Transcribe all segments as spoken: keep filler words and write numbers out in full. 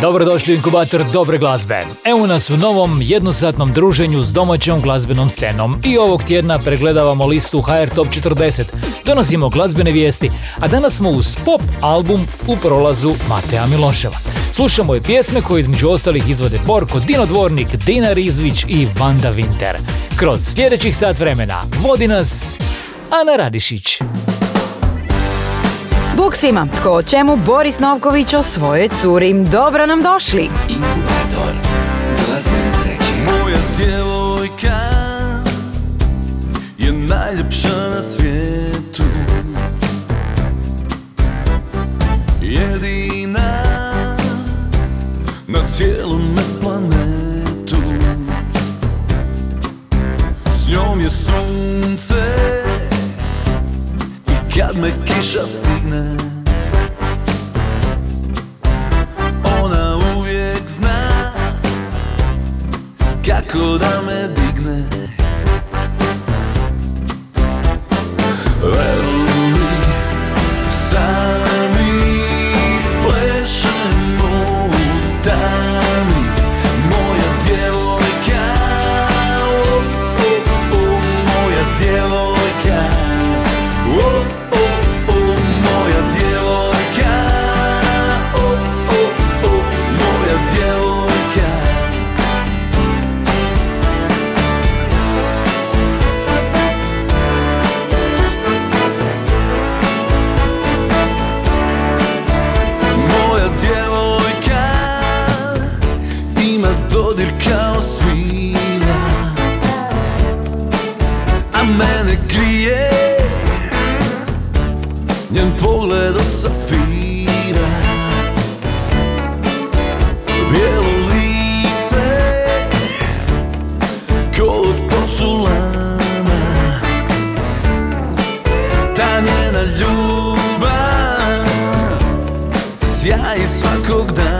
Dobrodošli u inkubator dobre glazbe. Evo nas u novom jednosatnom druženju s domaćom glazbenom scenom. I ovog tjedna pregledavamo listu ha er Top četrdeset. Donosimo glazbene vijesti, a danas smo uz pop album u prolazu Mateja Miloševa. Slušamo i pjesme koje između ostalih izvode Borko, Dino Dvornik, Dina Rizvić i Vanda Winter. Kroz sljedećih sat vremena vodi nas Ana Radišić. Bog svima, tko o čemu, Boris Novković o svojoj curi. Dobro nam došli. Inkubator, glazbene sreće. Moja djevojka je najljepša na svijetu. Jedina na cijelome planetu. S njom je sunce. Kad me kiša stigne, ona uvijek zna kako da me digne. Veli, sami plešemo u tami, moja djevojka, oh, oh, oh, moja djevojka, oh. Njen pogled od safira, bijelo lice ko od porculana. Ta njena ljubav sjaji svakog dana.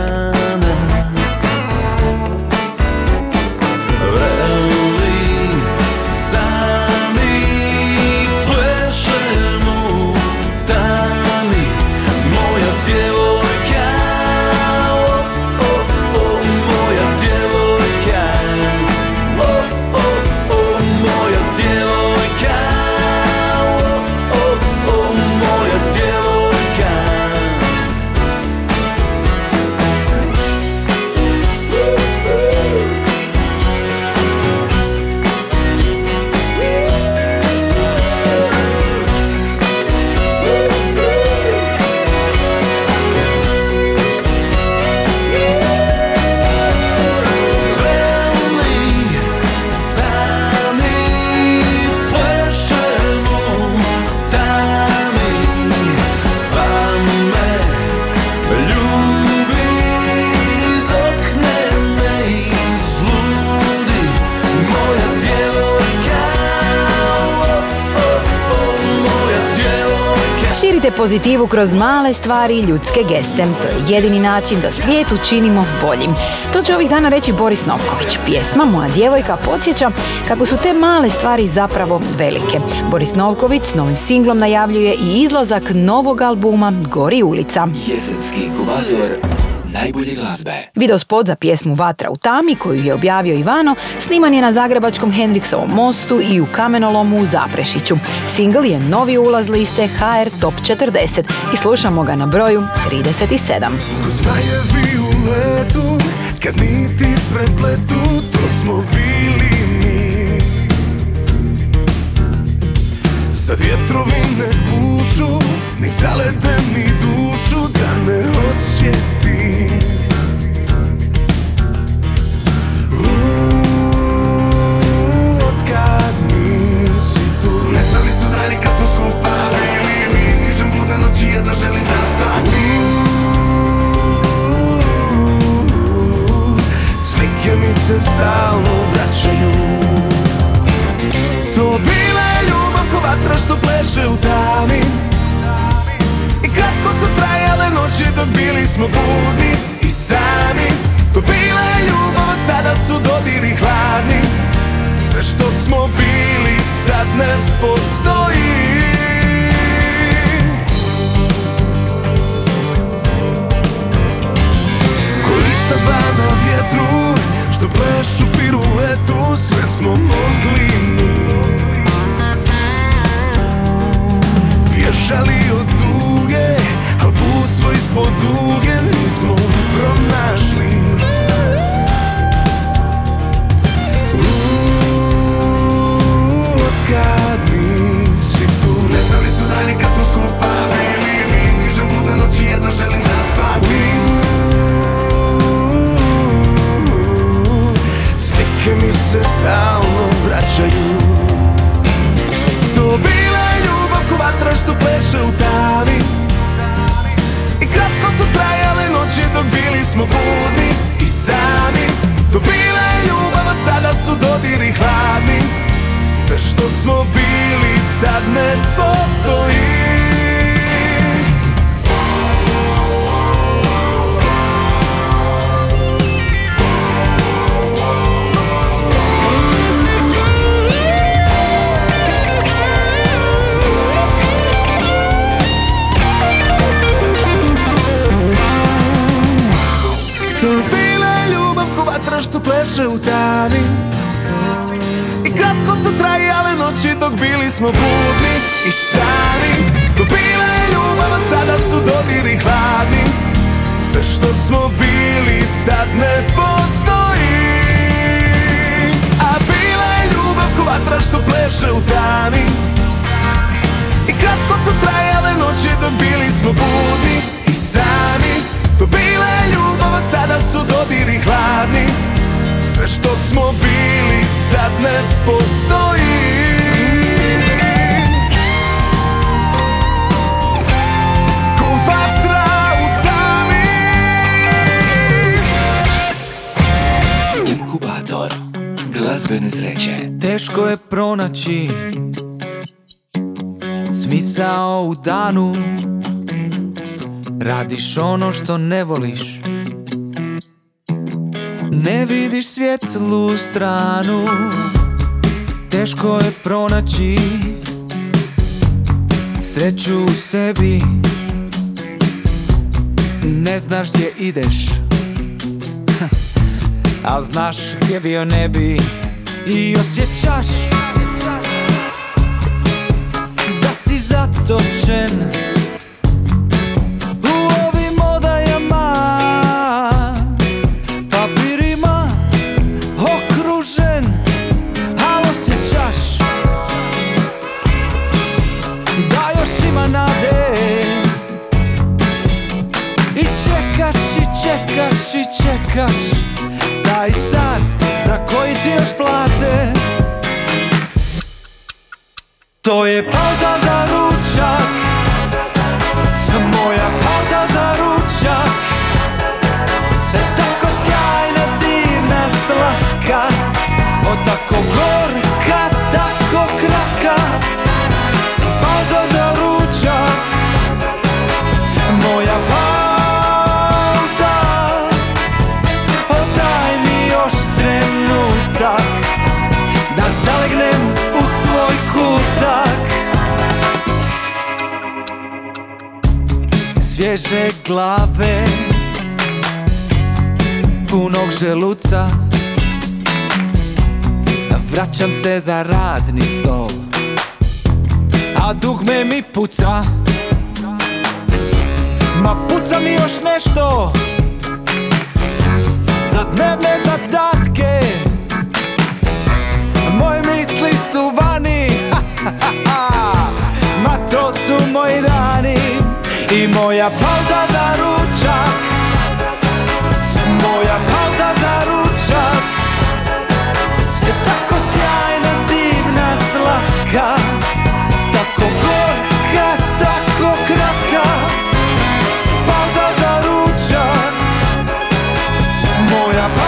Pozitivu kroz male stvari i ljudske geste. To je jedini način da svijet učinimo boljim. To će ovih dana reći Boris Novković. Pjesma Moja djevojka podsjeća kako su te male stvari zapravo velike. Boris Novković s novim singlom najavljuje i izlazak novog albuma Gori ulica. Jesenski inkubator najbolje glazbe. Videospot za pjesmu Vatra u tami, koju je objavio Ivano, sniman je na zagrebačkom Hendriksovom mostu i u kamenolomu u Zaprešiću. Singl je novi ulaz liste ha er Top četrdeset i slušamo ga na broju trideset sedam. Kroz najavi u letu, kad niti sprepletu, to smo bili mi. Sad vjetrovi ne pušu, nek zalede mi dušu da ne osjetim. Give me se stalno vraćaju. To bila je ljubav ko vatra što pleše u tami, i kratko su trajale noći dok bili smo budni i sami. To bila je ljubav, a sada su dodiri hladni, sve što smo bili sad ne postoji. Listava na vjetru, što plešu piruetu, sve smo mogli mi. Bježali od duge, al put svoj ispod duge nismo pronašli. Uuu, otkad nisi tu? Ne znali su dani kad smo skupa, baby, mi nižem lude noći jedno želim zaspati. Slike mi se stalno vraćaju. To bila je ljubav ko vatra što pleše u tami, i kratko su trajale noći dok bili smo budni i sami. To bila je ljubav, a sada su dodiri hladni, sve što smo bili sad ne postoji. Što pleše u tani, i kratko su trajale noći dok bili smo budni i sami. To bila je ljubav, a sada su dodiri hladni, sve što smo bili sad ne postoji. A bila je ljubav ko vatra što pleše u tani, i kratko su trajale noći dok bili smo budni i sami. To bila je ljubav, a sada su dodiri hladni, sve što smo bili sad ne postoji. Ko vatra u tami. Inkubator glazbene sreće. Teško je pronaći smisao u danu. Radiš ono što ne voliš, ne vidiš svjetlu stranu. Teško je pronaći sreću u sebi, ne znaš gdje ideš, al znaš gdje bio ne bi. I osjećaš da si zatočen i čekaš da i sad za koji ti još plate. To je pauza za ručak, moja pauza za ručak, tako sjajna, divna, slatka, o tako gorka, tako kratka. Pauza za ručak, moja pauza. Svježe glave, punog želuca, vraćam se za radni stol, a dugme mi puca. Ma puca mi još nešto za dnevne zadatke. Moje misli su vani, ha, ha, ha, ha. Ma to su moji dani. I moja pauza za ručak, moja pauza za ručak, je tako sjajna, divna, slatka, tako gorka, tako kratka. Pauza za ručak, moja pauza.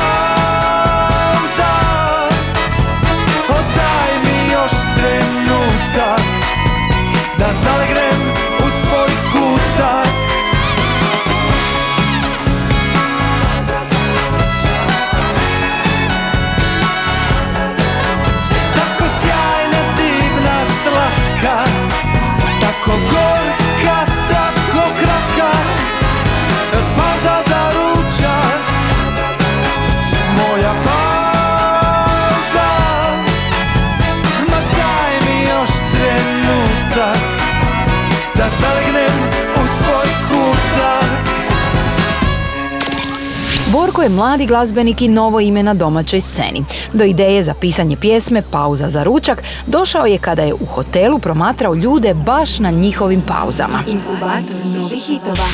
je mladi glazbenik i novo ime na domaćoj sceni. Do ideje za pisanje pjesme Pauza za ručak došao je kada je u hotelu promatrao ljude baš na njihovim pauzama. Inkubator novih hitova.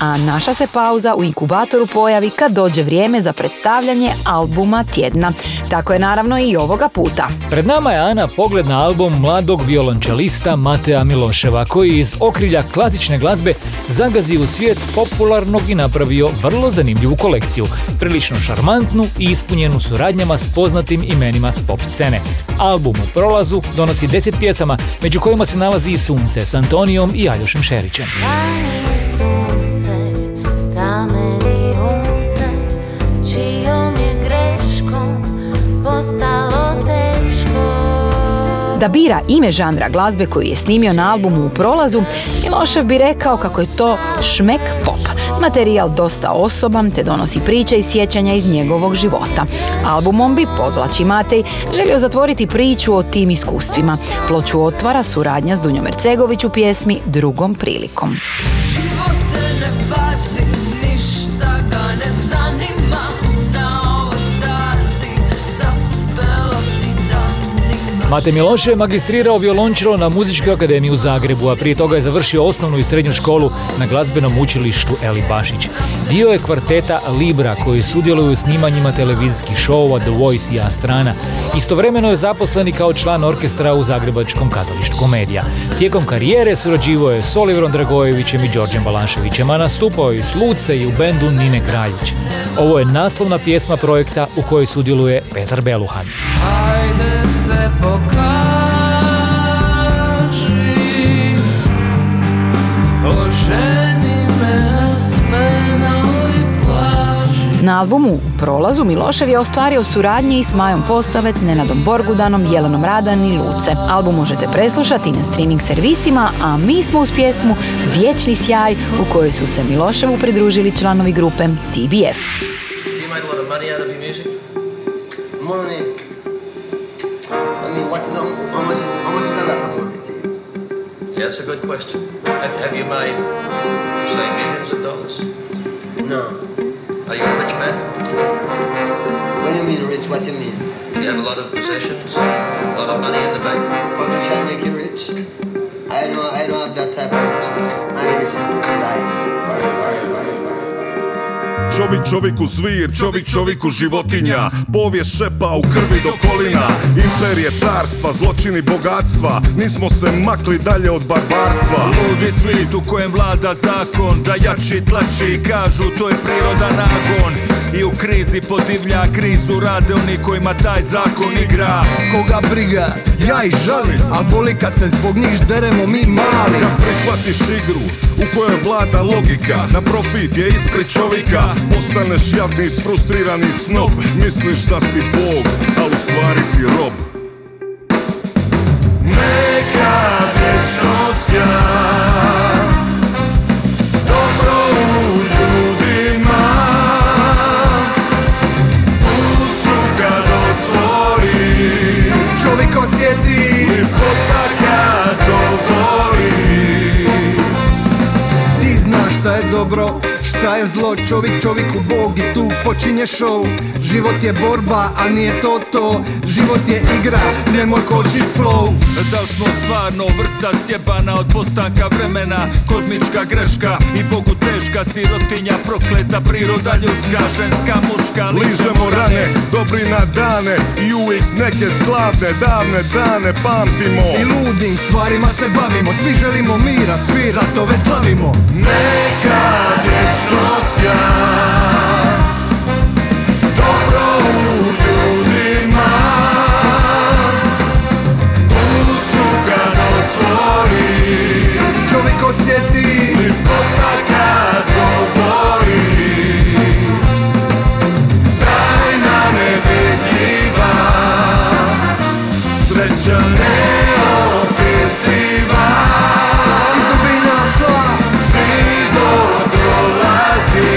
A naša se pauza u inkubatoru pojavi kad dođe vrijeme za predstavljanje albuma tjedna. Tako je naravno i ovoga puta. Pred nama je, Ana, pogled na album mladog violončelista Mateja Miloševa, koji iz okrilja klasične glazbe zagazi u svijet popularnog i napravio vrlo zanimljivu kolekciju, prilično šarmantnu i ispunjenu suradnjama s poznatim imenima s pop scene. Album u prolazu donosi deset pjesama, među kojima se nalazi i Sunce s Antonijom i Aljošem Šerićem. Da bira ime žanra glazbe koju je snimio na albumu u prolazu, Milošev bi rekao kako je to šmek pop. Materijal dosta osoban te donosi priče i sjećanja iz njegovog života. Albumom bi, podvlači Matej, želio zatvoriti priču o tim iskustvima. Ploču otvara suradnja s Dunjom Mercegović u pjesmi Drugom prilikom. Mate Miloše je magistrirao violončelo na Muzičkoj akademiji u Zagrebu, a prije toga je završio osnovnu i srednju školu na glazbenom učilištu Eli Bašić. Dio je kvarteta Libra, koji sudjeluju u snimanjima televizijskih šova The Voice i Astrana. Istovremeno je zaposleni kao član orkestra u Zagrebačkom kazalištu Komedija. Tijekom karijere surađivao je s Oliverom Dragojevićem i Đorđem Balaševićem, a nastupao je i s Luce i u bendu Nine Kraljić. Ovo je naslovna pjesma projekta u kojoj sudjeluje Petar Beluhan. Pokaži, oženi me na smenoj plaži. Na albumu u prolazu Milošev je ostvario suradnje i s Majom Postavec, Nenadom Borgudanom, Jelenom Radan i Luce. Album možete preslušati na streaming servisima, a mi smo uz pjesmu Vječni sjaj, u kojoj su se Miloševu pridružili članovi grupe T B F. You might want a Marijana be music? Money. That's a good question. Have, have you made, say, millions of dollars? No. Are you a rich man? What do you mean rich? What do you mean? Do you have a lot of possessions? A lot of money in the bank? Possession make you rich? I don't, I don't have that type of richness. My richness is life. Very, very, very, very. Čovjek čovjeku zvir, čovjek čovjeku životinja, povijest šepa u krvi do kolina. Imperije carstva, zločini bogatstva, nismo se makli dalje od barbarstva. Ludi svijet u kojem vlada zakon, da jači tlači i kažu to je priroda nagon. I u krizi podivlja krizu rade oni kojima taj zakon igra. Koga briga, ja ih žalim, al boli kad se zbog njih deremo mi mali. Kad prihvatiš igru u kojoj vlada logika, na profit je ispred čovjeka, postaneš javni isfrustrirani snob. Misliš da si bog, a u stvari si rob. Neka vječno sja dobro, šta je zlo, čovjek čovjeku bog i tu počinje show. Život je borba, a nije to to, život je igra, nemoj kočit flow. Da li smo stvarno vrsta sjebana od postanka vremena, kozmička greška i bogu teška, sirotinja prokleta, priroda ljudska, ženska, muška. Ližemo rane, dobri na dane i uvijek neke slavne, davne dane pamtimo. I ludim stvarima se bavimo, svi želimo mira, svi ratove slavimo. Neka vječnost ja iz dubina tla živo dolazi.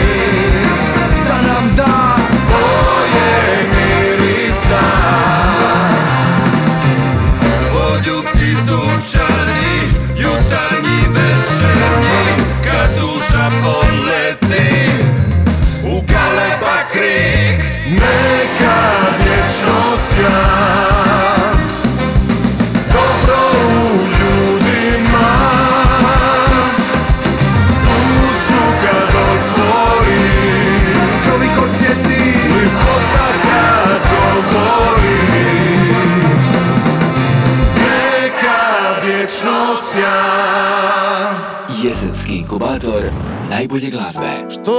Inkubator najbolje glazbe. Što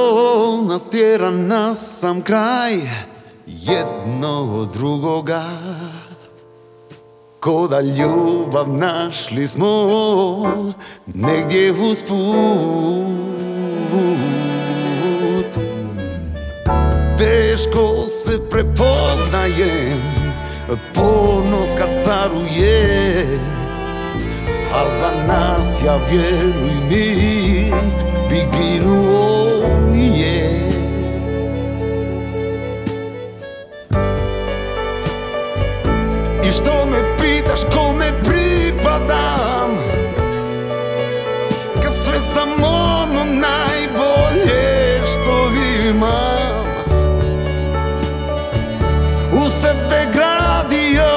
nas tjera na sam kraj, jedno od drugoga, ko da ljubav našli smo negdje usput. Teško se prepoznajem, ponos kad caruje, al za nas, ja vjeruj mi, bi ginuo je. I što me pitaš kome pripadam, kad sve sam ono najbolje što imam, uz tebe gradio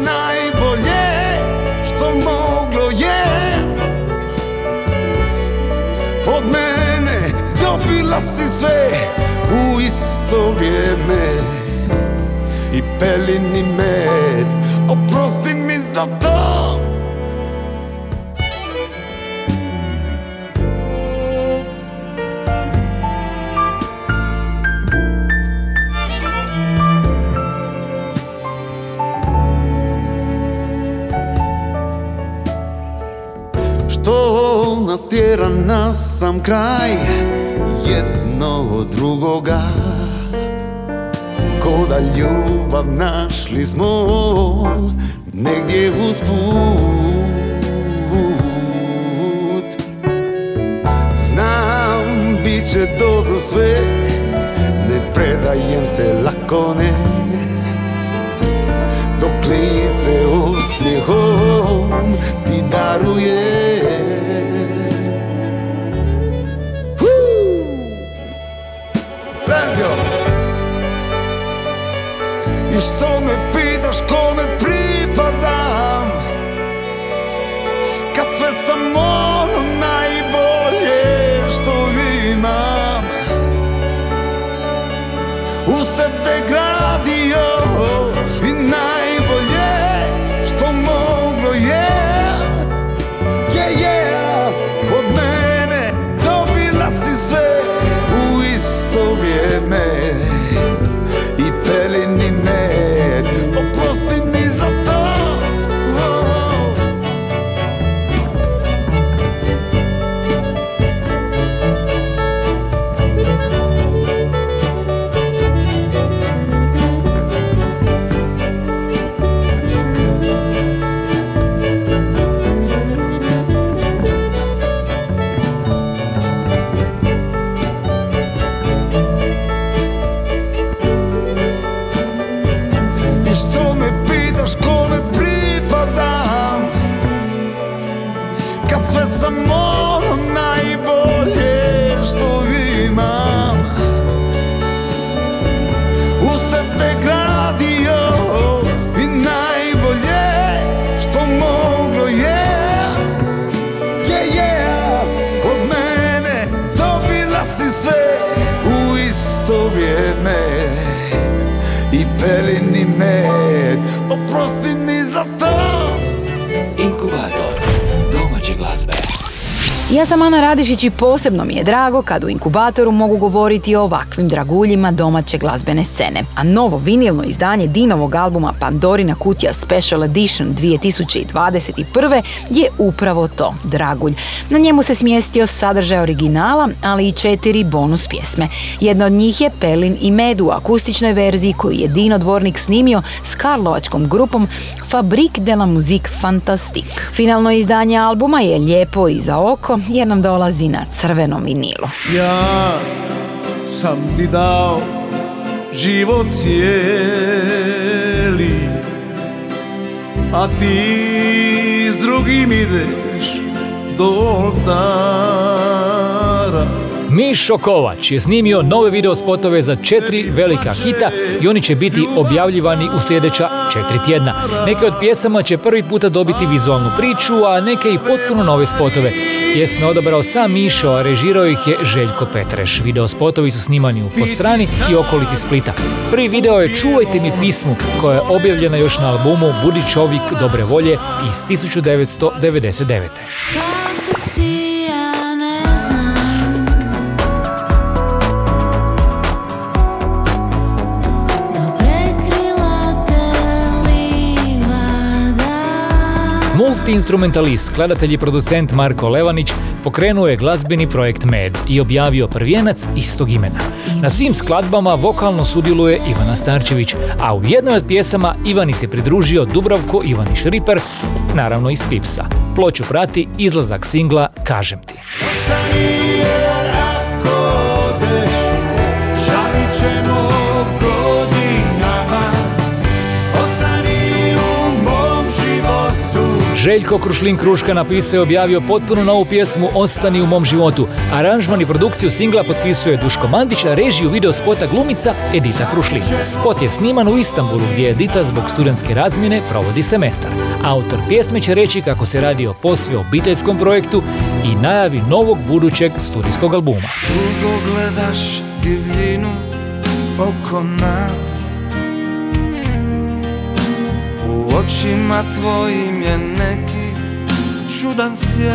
najbolje što moglo je. Od mene dobila si sve u isto vrijeme i pelin i med, oprosti mi za to. Što nas tjera na sam kraj, jedno od drugoga, ko da ljubav našli smo negdje usput. Znam, bit će dobro sve, ne predajem se lako, ne, dok lice osmijehom ti daruje. Pedro! I što me pitaš kome pripadam, kad sve sam ono najbolje što imam, uz tebe gradio i najbolje što moglo je. Yeah, yeah. Od mene dobila si sve u isto vrijeme i pelin i me. Ja sam Ana Radišić i posebno mi je drago kad u Inkubatoru mogu govoriti o ovakvim draguljima domaće glazbene scene. A novo vinilno izdanje Dinovog albuma Pandorina kutija Special Edition dvije tisuće dvadeset prve je upravo to, dragulj. Na njemu se smjestio sadržaj originala, ali i četiri bonus pjesme. Jedna od njih je Pelin i med u akustičnoj verziji koju je Dino Dvornik snimio s karlovačkom grupom Fabrique de la Musique Fantastique. Finalno izdanje albuma je lijepo i za oko, jer nam dolazi na crvenom vinilu. Ja sam ti dao život cijeli, a ti s drugim ideš do oltara. Mišo Kovač je snimio nove video spotove za četiri velika hita i oni će biti objavljivani u sljedeća četiri tjedna. Neke od pjesama će prvi puta dobiti vizualnu priču, a neke i potpuno nove spotove. Pjesme odabrao sam Mišo, a režirao ih je Željko Petreš. Video spotovi su snimani u Postrani i okolici Splita. Prvi video je Čuvajte mi pismu, koja je objavljena još na albumu Budi čovjek dobre volje iz tisuću devetsto devedeset devete. Poznati instrumentalist, skladatelj i producent Marko Levanić pokrenuo je glazbeni projekt Med i objavio prvijenac istog imena. Na svim skladbama vokalno sudjeluje Ivana Starčević, a u jednoj od pjesama Ivani se pridružio Dubravko Ivaniš Riper, naravno iz Pipsa. Ploču prati izlazak singla Kažem ti. Željko Krušlin Kruška napisao i objavio potpuno novu pjesmu Ostani u mom životu. Aranžman i produkciju singla potpisuje Duško Mandić, a režiju video spota glumica Edita Krušlin. Spot je sniman u Istanbulu gdje Edita zbog studentske razmjene provodi semestar. Autor pjesme će reći kako se radi o posve obiteljskom projektu i najavi novog budućeg studijskog albuma. Dugo gledaš divljinu oko nas, u očima tvojim je neki čudan svijet.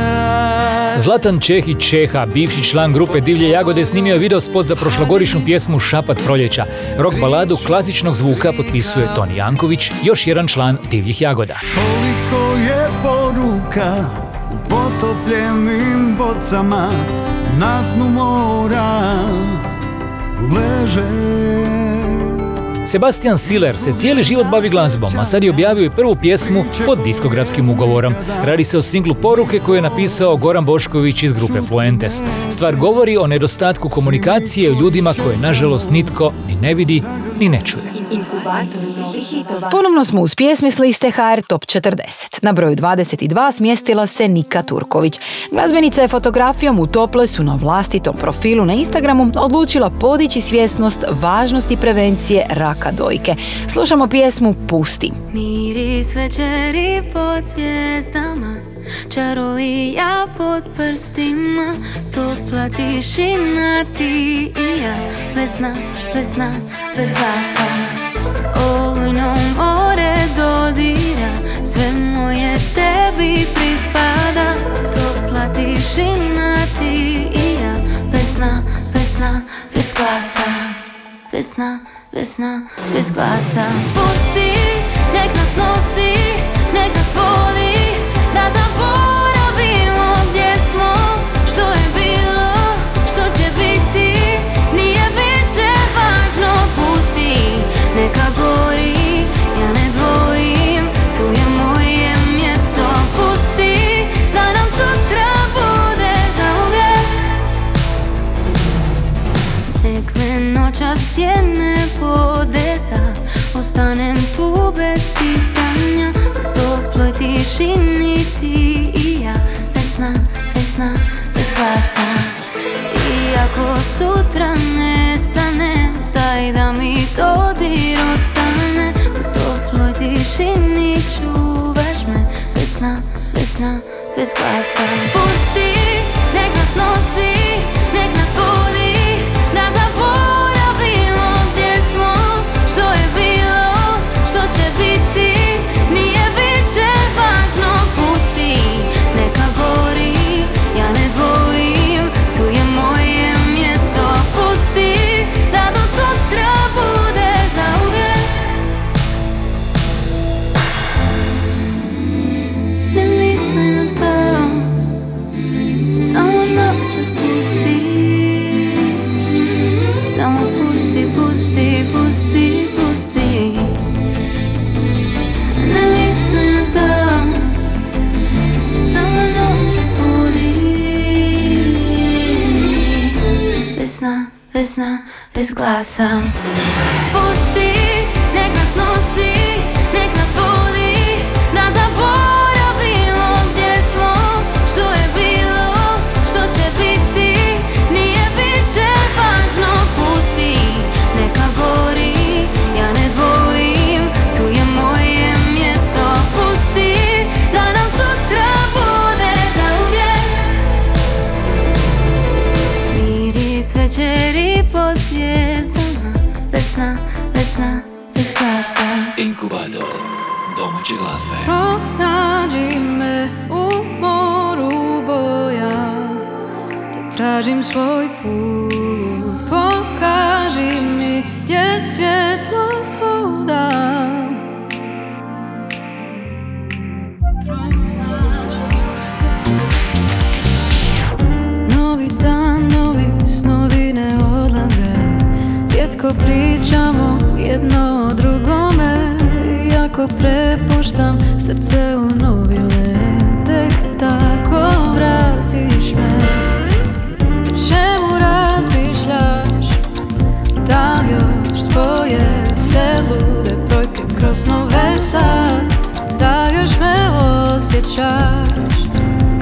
Zlatan Čehić Čeha, bivši član grupe Divlje Jagode, snimio je video spot za prošlogodišnju pjesmu Šapat proljeća. Rock baladu klasičnog zvuka potpisuje Toni Janković, još jedan član Divljih Jagoda. Koliko je poruka u potopljenim bocama, na dnu mora leže. Sebastian Siler se cijeli život bavi glazbom, a sad je objavio i prvu pjesmu pod diskografskim ugovorom. Radi se o singlu Poruke koju je napisao Goran Bošković iz grupe Fluentes. Stvar govori o nedostatku komunikacije u ljudima koje, nažalost, nitko ni ne vidi ni ne čuje. Ponovno smo uz pjesmi s liste H R Top četrdeset. Na broju dvadeset dva smjestila se Nika Turković. Glazbenica je fotografijom u toplojsu na vlastitom profilu na Instagramu odlučila podići svjesnost važnosti prevencije raka dojke. Slušamo pjesmu Pusti. Miris večeri pod zvijezdama, čarolija pod prstima, topla tišina, ti i ja, bez sna, bez sna, bez glasa. Olujno more dodira, sve moje tebi pripada, topla tišina, ti i ja, bez sna, bez sna, bez glasa, bez sna, bez sna, bez glasa. Pusti, nek nas nosi, nek nas vodi, da zaboravimo gdje smo, što je bilo, što će biti, nije više važno. Pusti, neka gori, ja ne dvojim, tu je moje mjesto. Pusti, da nam sutra bude za uvijek. Nek me noćas jedne podeta, ostanem tu bez pitanja, u toploj tišini, ti i ja, bez sna, bez sna, bez glasa. I ako sutra nestane, daj da mi dodir ostane, u toploj tišini čuvaš me, bez sna, bez sna, bez glasa. Pusti, nek nas nosi, nek nas vodi, da zaboravimo gdje smo, što je bilo, što će biti, nije više važno. Pusti, neka gori, ja ne dvojim, tu je moje mjesto. Pusti, da do sutra bude zauvijek. Ne misli na to, samo noćas pusti, samo pusti, pusti, pusti, pusti. Ne misli na to, samo noćas budi, bez sna, bez sna, bez glasa. Pusti, nek nas nosi, nek nas vodi, da zaboravimo gdje smo, što je bilo, što će biti, nije više važno. Pusti, neka gori, ja ne dvojim, tu je moje mjesto. Pusti, da nam sutra bude zauvijek. Miris večeri pod zvijezdama, bez sna, bez sna, bez glasa. Inkubator domaće glazbe. Pronađi me u moru boja, te tražim svoj put. Pokaži mi gdje svjetlo svuda. Pronađi pričamo jedno o drugome, jako prepuštam srce u novile, tek tako vratiš me. Čemu razmišljaš, da li još svoje se lude brojke kroz nove sad, da još me osjećaš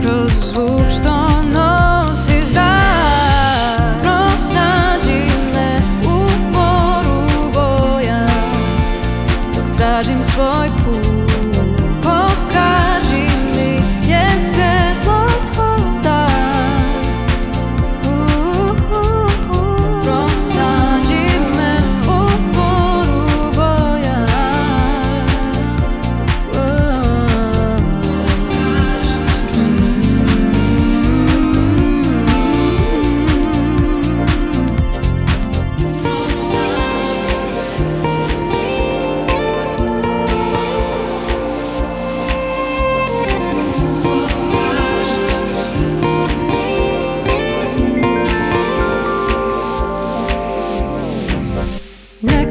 kroz zvuk što nosi zrak. Tražim svoj put, pokaži mi gdje svjetlost hoda. Pronađi me u moru boja.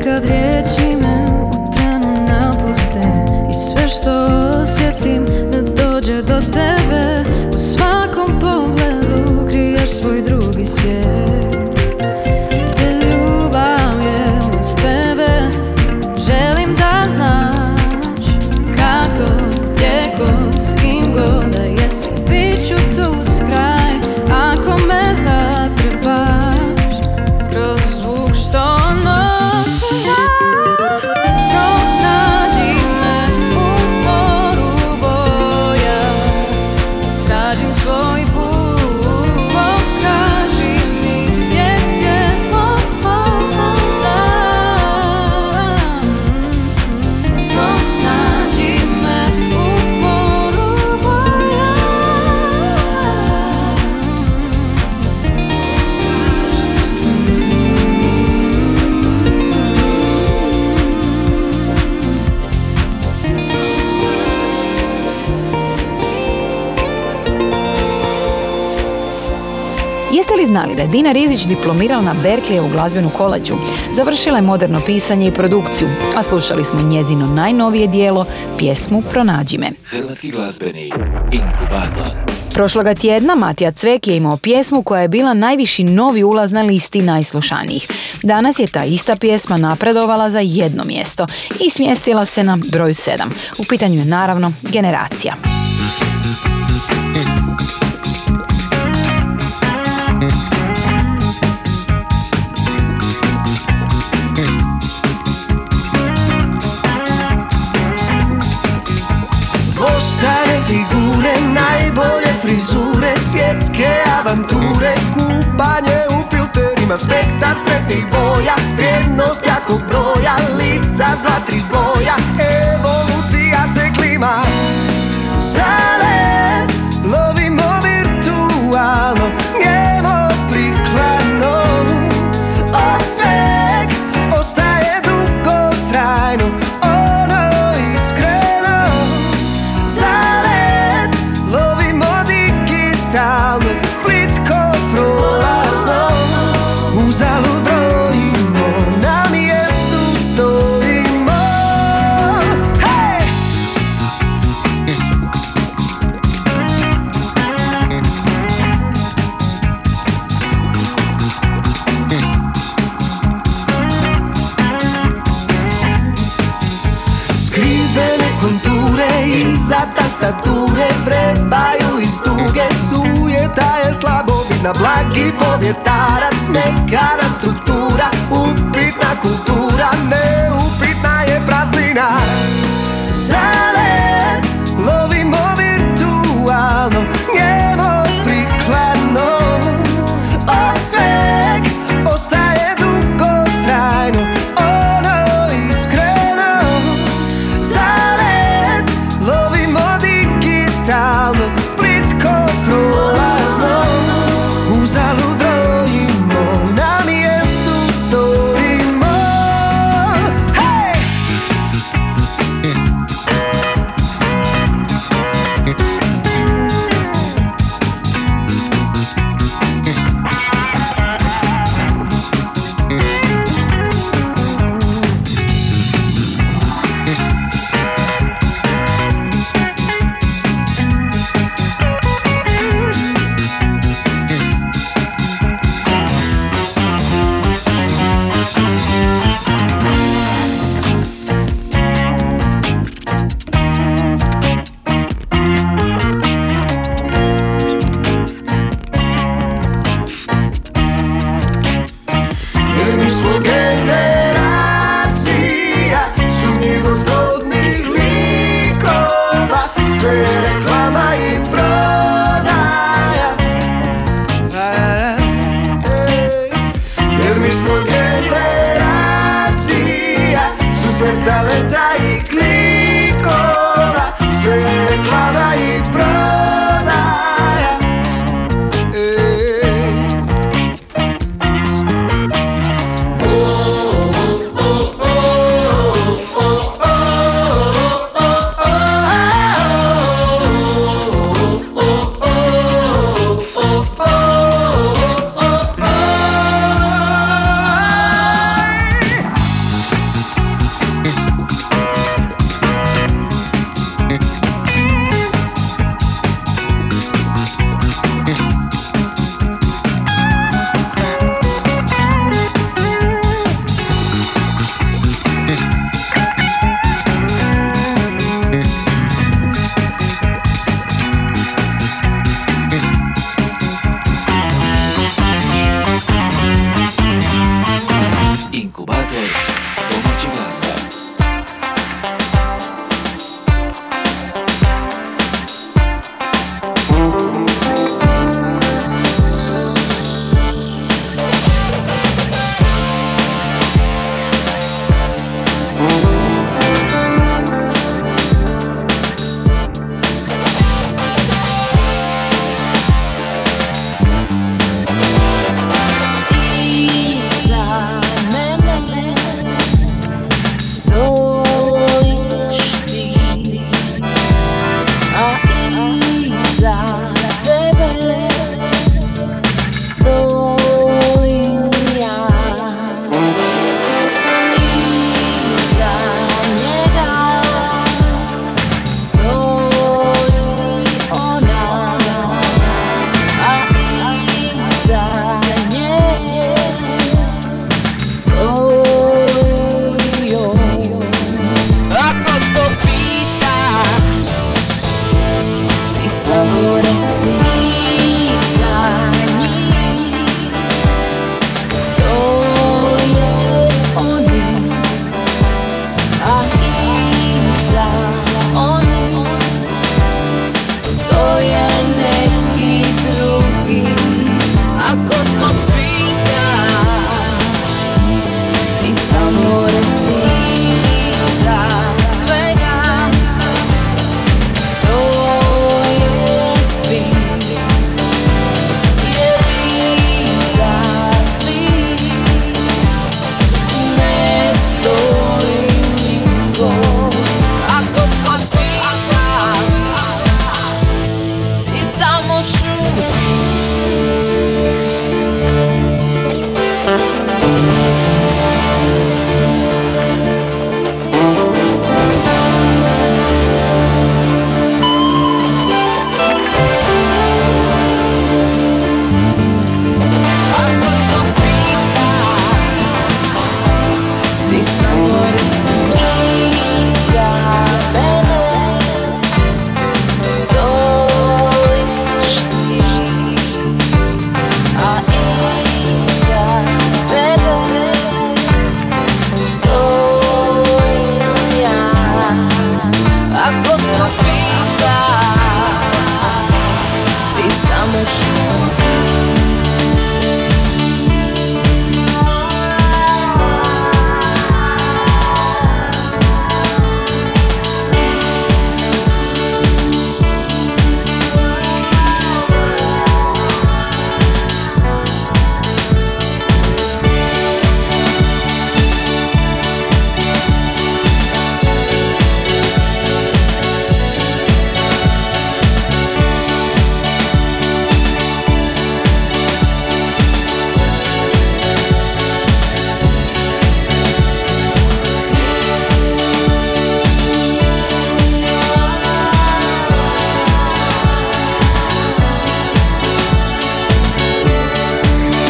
Kad riječi me u trenu napuste i sve što osjetim ne dođe do tebe, u svakom pogledu kriješ svoj drugi svijet. Te ljubav je uz tebe, želim da znaš kako, gdje god, s kim god da jesi, bit ću tu uz kraj ako me zatrebaš. Znali da je Dina Rizvić diplomirala na Berkleyu u glazbenu koledžu. Završila je moderno pisanje i produkciju, a slušali smo njezino najnovije djelo, pjesmu Pronađi me. Hrvatski glazbeni inkubator. Prošloga tjedna Matija Cvek je imao pjesmu koja je bila najviši novi ulaz na listi najslušanijih. Danas je ta ista pjesma napredovala za jedno mjesto i smjestila se na broju sedam. U pitanju je naravno Generacija. Figure, najbolje frizure, svjetske avanture, kupanje u filterima, spektar sretnih boja, vrijednost jakog broja, lica s dva, tri sloja, evolucija se klima. Zalet, lovimo virtualno, njemo prikladno, od sveg ostaje dugotrajno. Tastature vrebaju iz duge, sujeta je slabovidna, blagi povjetarac, mekana struktura, upitna kultura, neupitna je praznina. Zalet, lovimo virtualno, njemo prikladno, od sveg ostaje dugotrajno. Sve talenta i klikova, sve reklama i prodaja.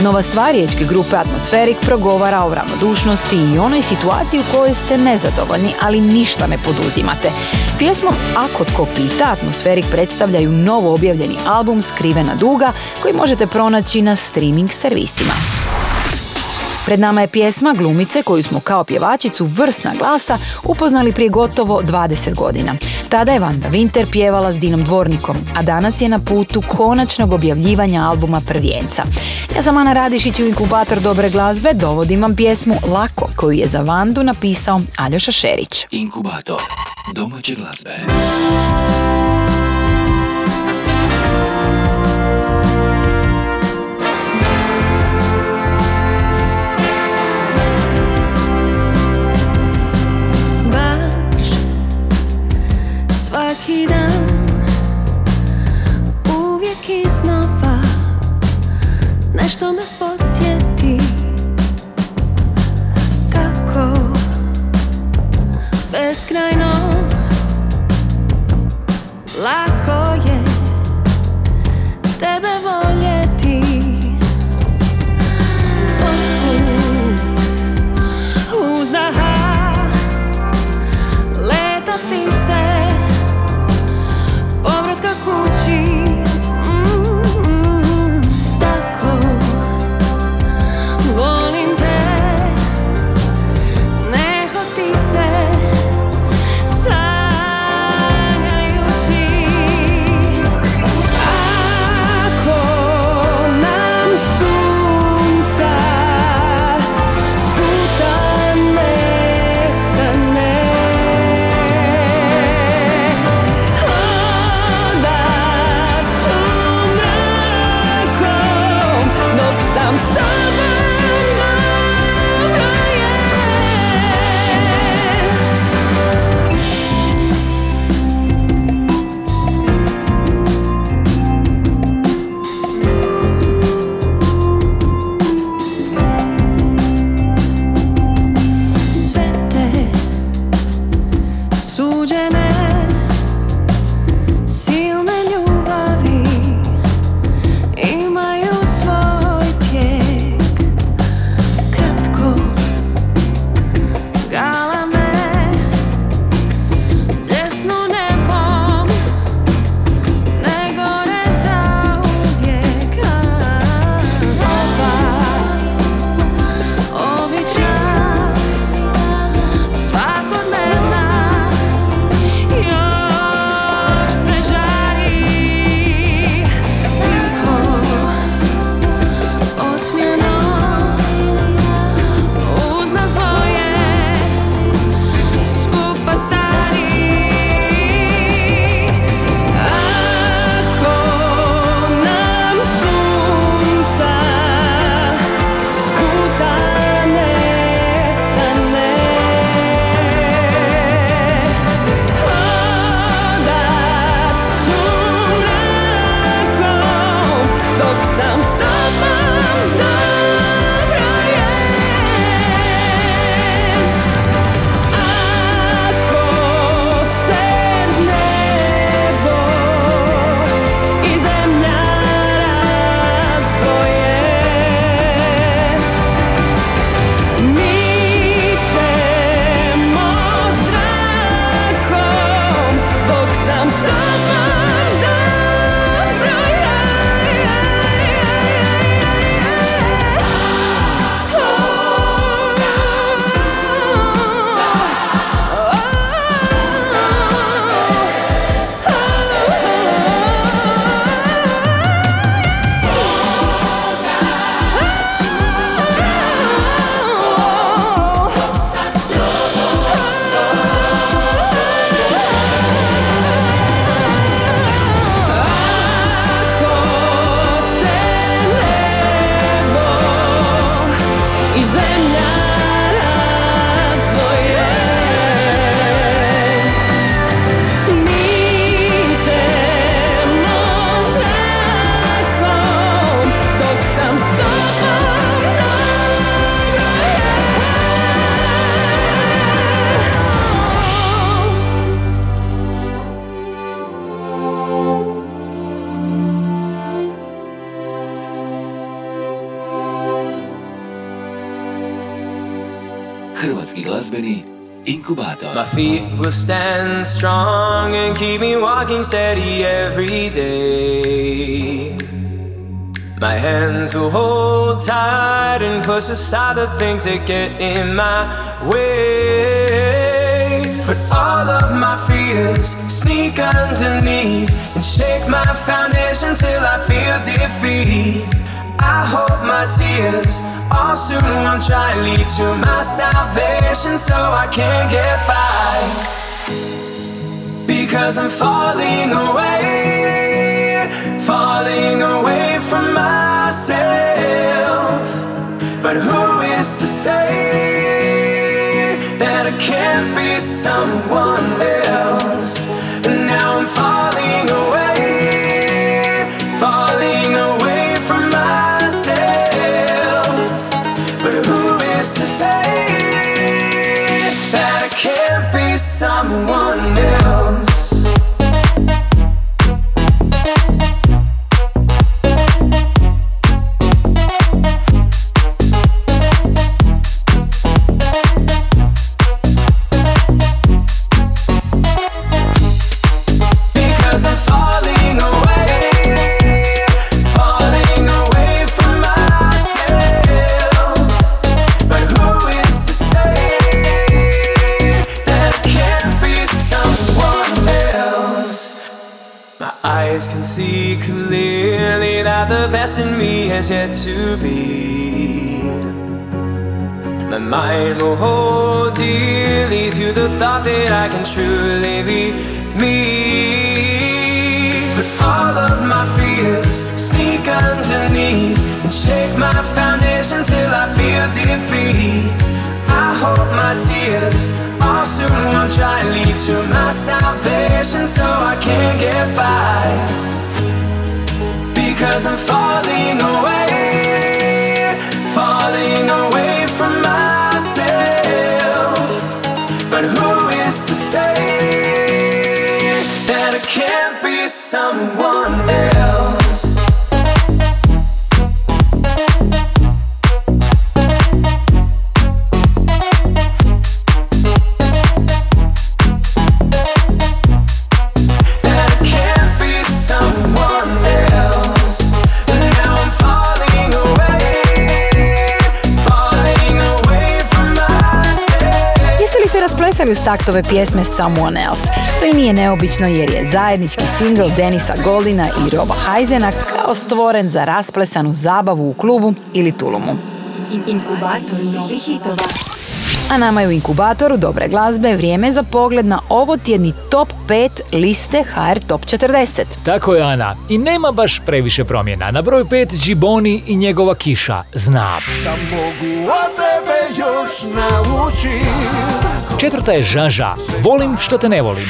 Nova stvar riječke grupe Atmosferik progovara o ravnodušnosti i onoj situaciji u kojoj ste nezadovoljni, ali ništa ne poduzimate. Pjesmom Ako tko pita, Atmosferik predstavljaju novo objavljeni album Skrivena duga koji možete pronaći na streaming servisima. Pred nama je pjesma glumice koju smo kao pjevačicu vrsna glasa upoznali prije gotovo dvadeset godina. Tada je Vanda Winter pjevala s Dinom Dvornikom, a danas je na putu konačnog objavljivanja albuma Prvijenca. Ja sam Ana Radišić u Inkubator dobre glazbe, dovodim vam pjesmu Lako koju je za Vandu napisao Aljoša Šerić. Inkubator domaće glazbe. Svaki dan, uvijek iznova, nešto me podsjeti kako beskrajno lako je tebe voljeti. Poput uzdaha leta ptice povratka kući, mm-hmm, tako volim te, nehotice sanjajući. Ako nam sunca s puta nestane, My feet will stand strong and keep me walking steady every day. My hands will hold tight and push aside the things that get in my way. Put all of my my fears, sneak underneath, and shake my foundation till I feel defeat. I hope my tears all soon will dry, lead to my salvation so I can get by. Because I'm falling away, falling away from myself. But who is to say that I can't be someone else? And now I'm falling away, falling away from myself. But who is to say that I can't be someone else? Can see clearly that the best in me has yet to be. My mind will hold dearly to the thought that I can truly be me. But all of my fears sneak underneath and shake my foundation till I feel defeat. I hope my tears all soon will dry, lead to my salvation so I can get by. Because I'm falling away, falling away from myself. But who is to say that I can't be someone else? Uz taktove pjesme Someone Else. To i nije neobično jer je zajednički singl Denisa Goldina i Roba Hajzena kao stvoren za rasplesanu zabavu u klubu ili tulumu. Inkubator novih hitova. A nama je u inkubatoru dobre glazbe vrijeme za pogled na ovotjedni top pet liste H R Top četrdeset. Tako je, Ana. I nema baš previše promjena. Na broj pet Džiboni i njegova kiša. Znam. Šta mogu od tebe još naučiti? Četvrta je Žaža. Volim što te ne volim.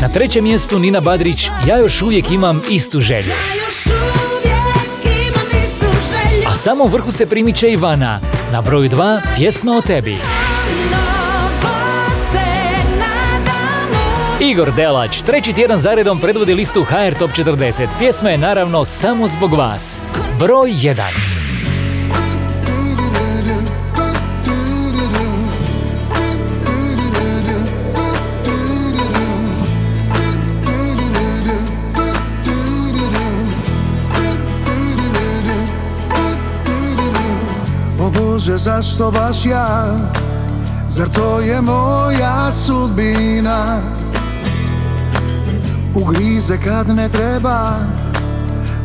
Na trećem mjestu Nina Badrić. Ja još uvijek imam istu želju. A samo u vrhu se primiče Ivana. Na broju dva pjesma o tebi. Igor Delać treći tjedan zaredom predvodi listu H R Top četrdeset. Pjesma je naravno Samo zbog vas. Broj jedan. Zašto baš ja? Zar to je moja sudbina? Ugrize kad ne treba,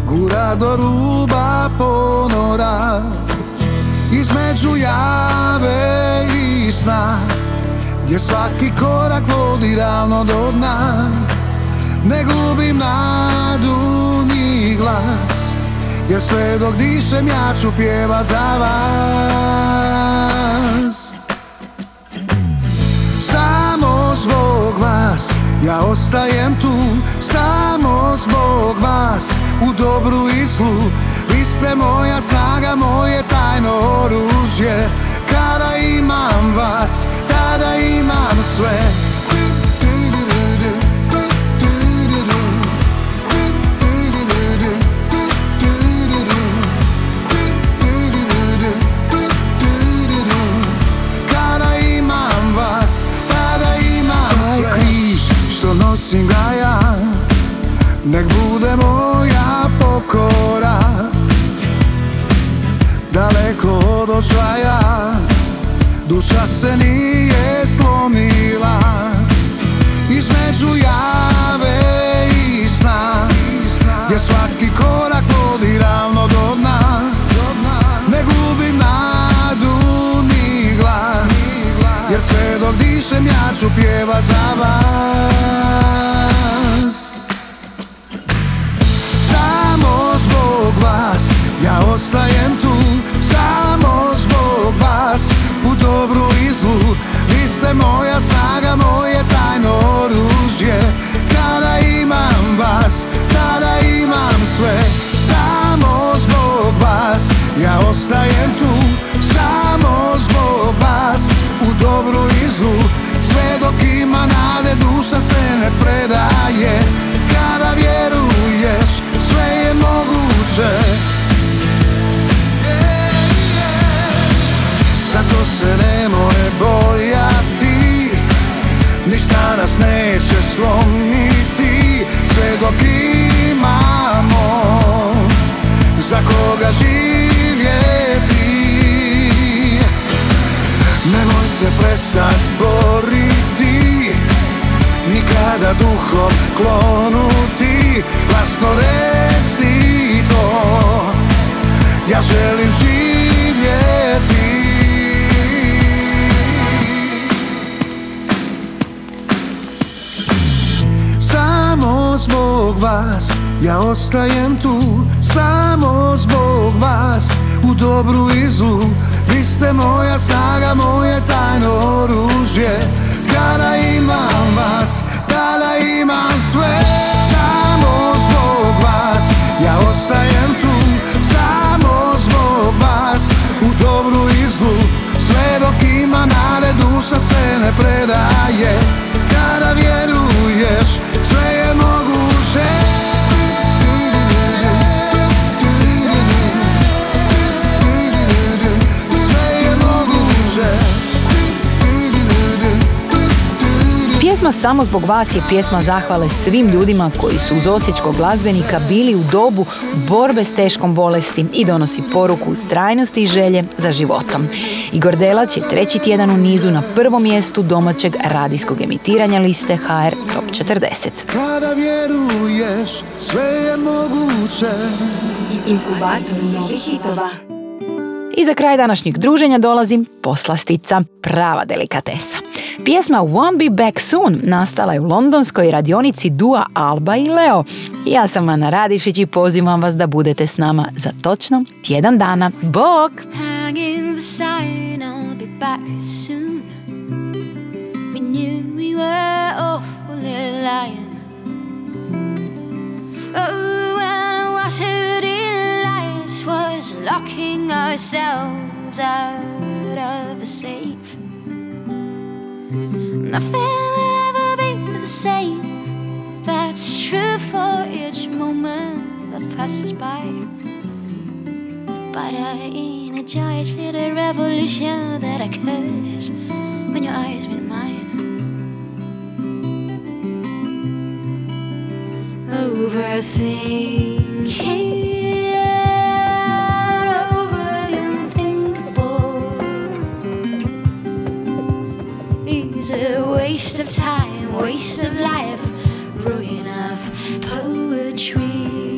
gura do ruba ponora. Između jave i sna, gdje svaki korak vodi ravno do dna. Ne gubim nadu ni glas, jer sve dok dišem ja ću pjeva za vas. Samo zbog vas ja ostajem tu, samo zbog vas u dobru i zlu. Vi ste moja snaga, moje tajno oružje. Kada imam vas, tada imam sve. Nosim ga ja, nek bude moja pokora. Daleko od očaja, duša se nije slomi. jer sve dok dišem ja ću pjevat za vas. Samo zbog vas ja ostajem tu, samo zbog vas u dobru i zlu. Vi ste moja saga, moje tajno oružje. Kada imam vas, tada imam sve. Samo zbog vas ja ostajem tu, samo zbog vas u dobru i zlu. Sve dok ima nade duša se ne predaje. Kada vjeruješ sve je moguće. Zato se nemoj bojati, ništa nas neće slomiti. Sve dok imamo za koga živjeti, nemoj se prestat boriti, nikada duhom klonuti. Glasno reci to, ja želim živjeti. Samo zbog vas ja ostajem tu, samo zbog vas u dobru i zlu. Vi ste moja snaga, moje tajno oružje. Kada imam vas, tada imam sve. Samo zbog vas ja ostajem tu, samo zbog vas u dobru i zlu. Sve dok ima nade duša se ne predaje. Kada vjeruješ sve je moguće. Pjesma Samo zbog vas je pjesma zahvale svim ljudima koji su uz osječkog glazbenika bili u dobu borbe s teškom bolesti i donosi poruku ustrajnosti i želje za životom. Igor Delać je treći tjedan u nizu na prvom mjestu domaćeg radijskog emitiranja liste H R Top četrdeset. Kada vjeruješ, sve je moguće. Inkubator novih hitova. I za kraj današnjeg druženja dolazi poslastica, prava delikatesa. Pjesma Won't Be Back Soon nastala je u londonskoj radionici Dua Alba i Leo. Ja sam Ana Radišić i pozivam vas da budete s nama za točno tjedan dana. Bog! Hanging beside, I'll be back soon. We knew we were awfully lying. Oh, when I was who the lights was locking ourselves out of the safe. Nothing will ever be the same. That's true for each moment that passes by. But I energized with a revolution that occurs when your eyes meet mine. Overthinking. A waste of time, waste of life, ruin of poetry.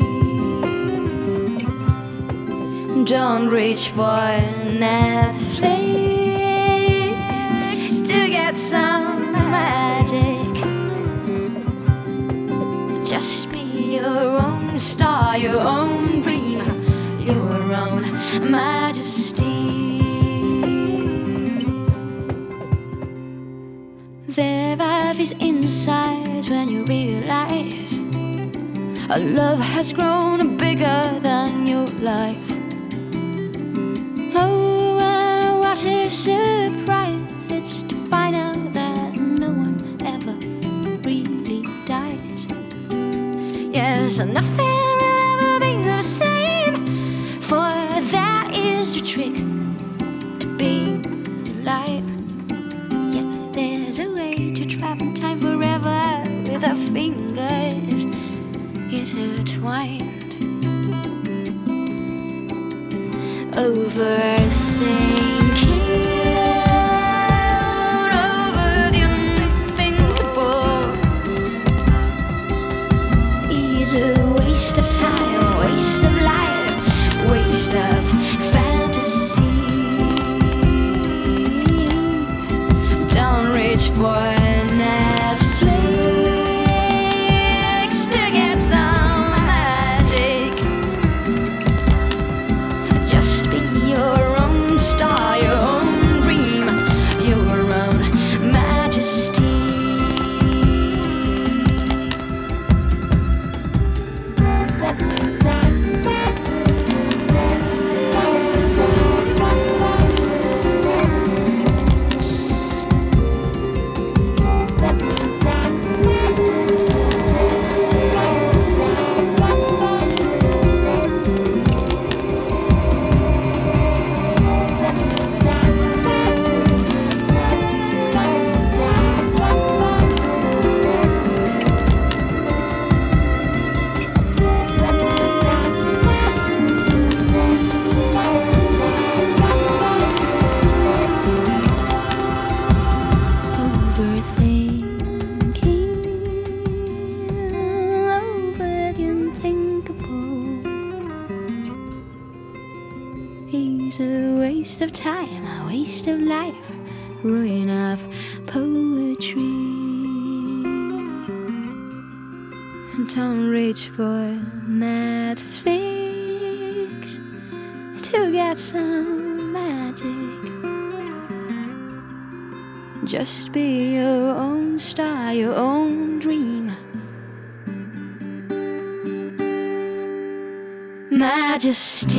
Don't reach for Netflix to get some magic. Just be your own star, your own dream, your own majesty. There are these insides when you realize our love has grown bigger than your life. Oh, and what a surprise it's to find out that no one ever really dies. Yes, and nothing will ever be the same, for that is the trick to be alive. Time forever with our fingers intertwined. Overthinking over the unthinkable is a waste of time, waste of life, waste of fantasy. Just be your own star, your own dream. Majesty.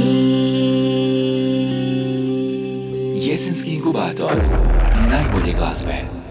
Jesenski inkubator najbolje glazbe.